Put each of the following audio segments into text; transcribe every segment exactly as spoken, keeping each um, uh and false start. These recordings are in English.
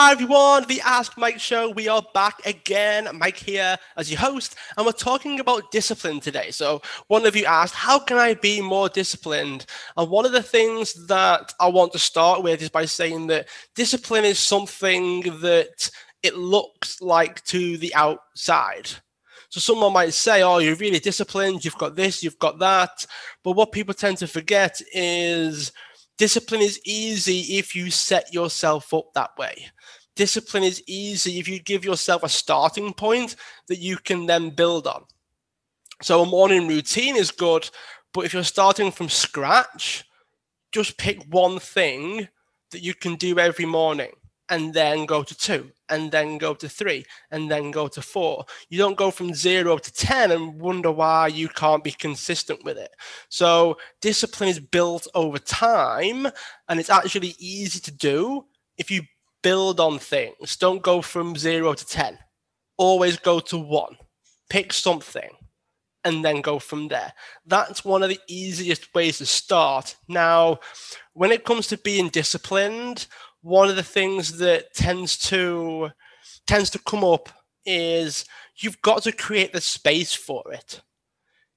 Hi everyone, the Ask Mike Show. We are back again. Mike here as your host, and we're talking about discipline today. So one of you asked, how can I be more disciplined? And one of the things that I want to start with is by saying that discipline is something that it looks like to the outside. So someone might say, oh, you're really disciplined, you've got this, you've got that. But what people tend to forget is discipline is easy if you set yourself up that way. Discipline is easy if you give yourself a starting point that you can then build on. So a morning routine is good, but if you're starting from scratch, just pick one thing that you can do every morning and then go to two, and then go to three, and then go to four. You don't go from zero to ten and wonder why you can't be consistent with it. So discipline is built over time, and it's actually easy to do if you build on things. Don't go from zero to ten. Always go to one. Pick something and then go from there. That's one of the easiest ways to start. Now, when it comes to being disciplined, one of the things that tends to tends to come up is you've got to create the space for it.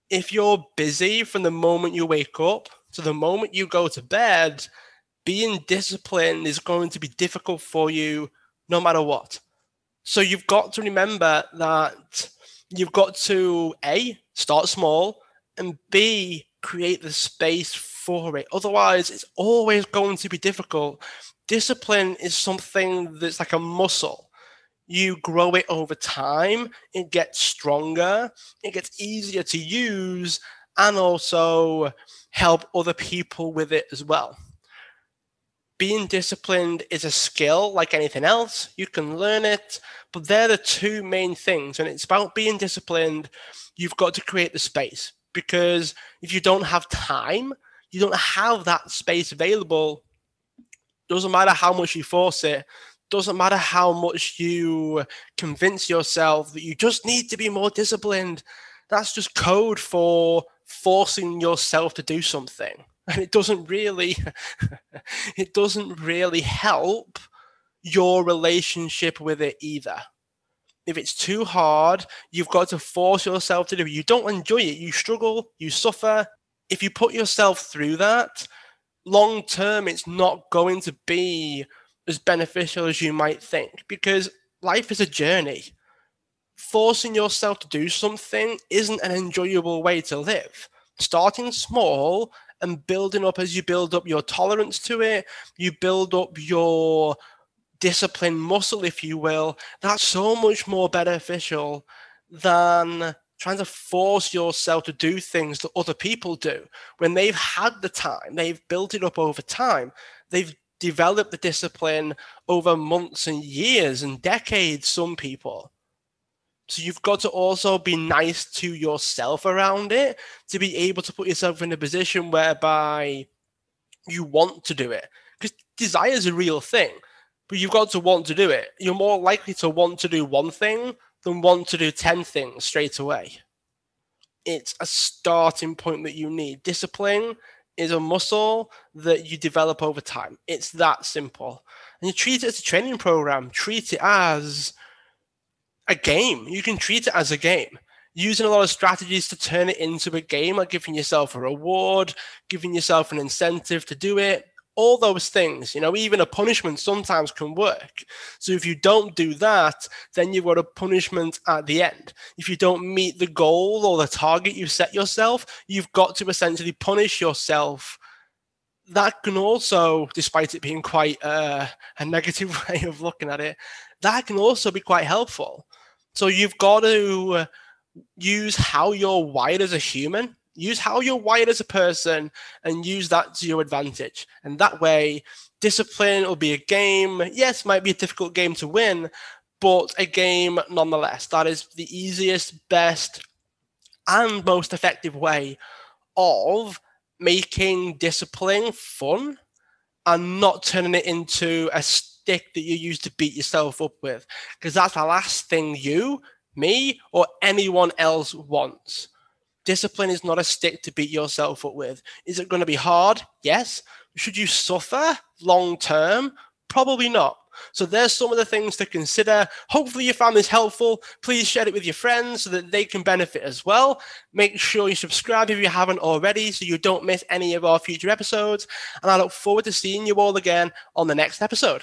If you're busy from the moment you wake up to the moment you go to bed, being disciplined is going to be difficult for you no matter what. So you've got to remember that you've got to, A, start small, and B, create the space for it. Otherwise, it's always going to be difficult. Discipline is something that's like a muscle. You grow it over time. It gets stronger. It gets easier to use and also help other people with it as well. Being disciplined is a skill like anything else. You can learn it, but they're the two main things. And it's about being disciplined. You've got to create the space, because if you don't have time, you don't have that space available. Doesn't matter how much you force it. Doesn't matter how much you convince yourself that you just need to be more disciplined. That's just code for forcing yourself to do something. And it doesn't really, it doesn't really help your relationship with it either. If it's too hard, you've got to force yourself to do it. You don't enjoy it. You struggle, you suffer. If you put yourself through that, long term, it's not going to be as beneficial as you might think, because life is a journey. Forcing yourself to do something isn't an enjoyable way to live. Starting small and building up, as you build up your tolerance to it, you build up your discipline muscle, if you will, that's so much more beneficial than trying to force yourself to do things that other people do. When they've had the time, they've built it up over time, they've developed the discipline over months and years and decades, some people. So you've got to also be nice to yourself around it to be able to put yourself in a position whereby you want to do it. Because desire is a real thing, but you've got to want to do it. You're more likely to want to do one thing than want to do ten things straight away. It's a starting point that you need. Discipline is a muscle that you develop over time. It's that simple. And you treat it as a training program. Treat it as a game. You can treat it as a game, using a lot of strategies to turn it into a game, like giving yourself a reward, giving yourself an incentive to do it, all those things. You know, even a punishment sometimes can work. So if you don't do that, then you've got a punishment at the end. If you don't meet the goal or the target you set yourself, you've got to essentially punish yourself. That can also, despite it being quite uh, a negative way of looking at it, that can also be quite helpful. So you've got to use how you're wired as a human, use how you're wired as a person, and use that to your advantage. And that way, discipline will be a game. Yes, it might be a difficult game to win, but a game nonetheless. That is the easiest, best, and most effective way of making discipline fun and not turning it into a stick that you use to beat yourself up with, because that's the last thing you, me, or anyone else wants. Discipline is not a stick to beat yourself up with. Is it going to be hard? Yes. Should you suffer long term? Probably not. So there's some of the things to consider. Hopefully you found this helpful. Please share it with your friends so that they can benefit as well. Make sure you subscribe if you haven't already so you don't miss any of our future episodes. And I look forward to seeing you all again on the next episode.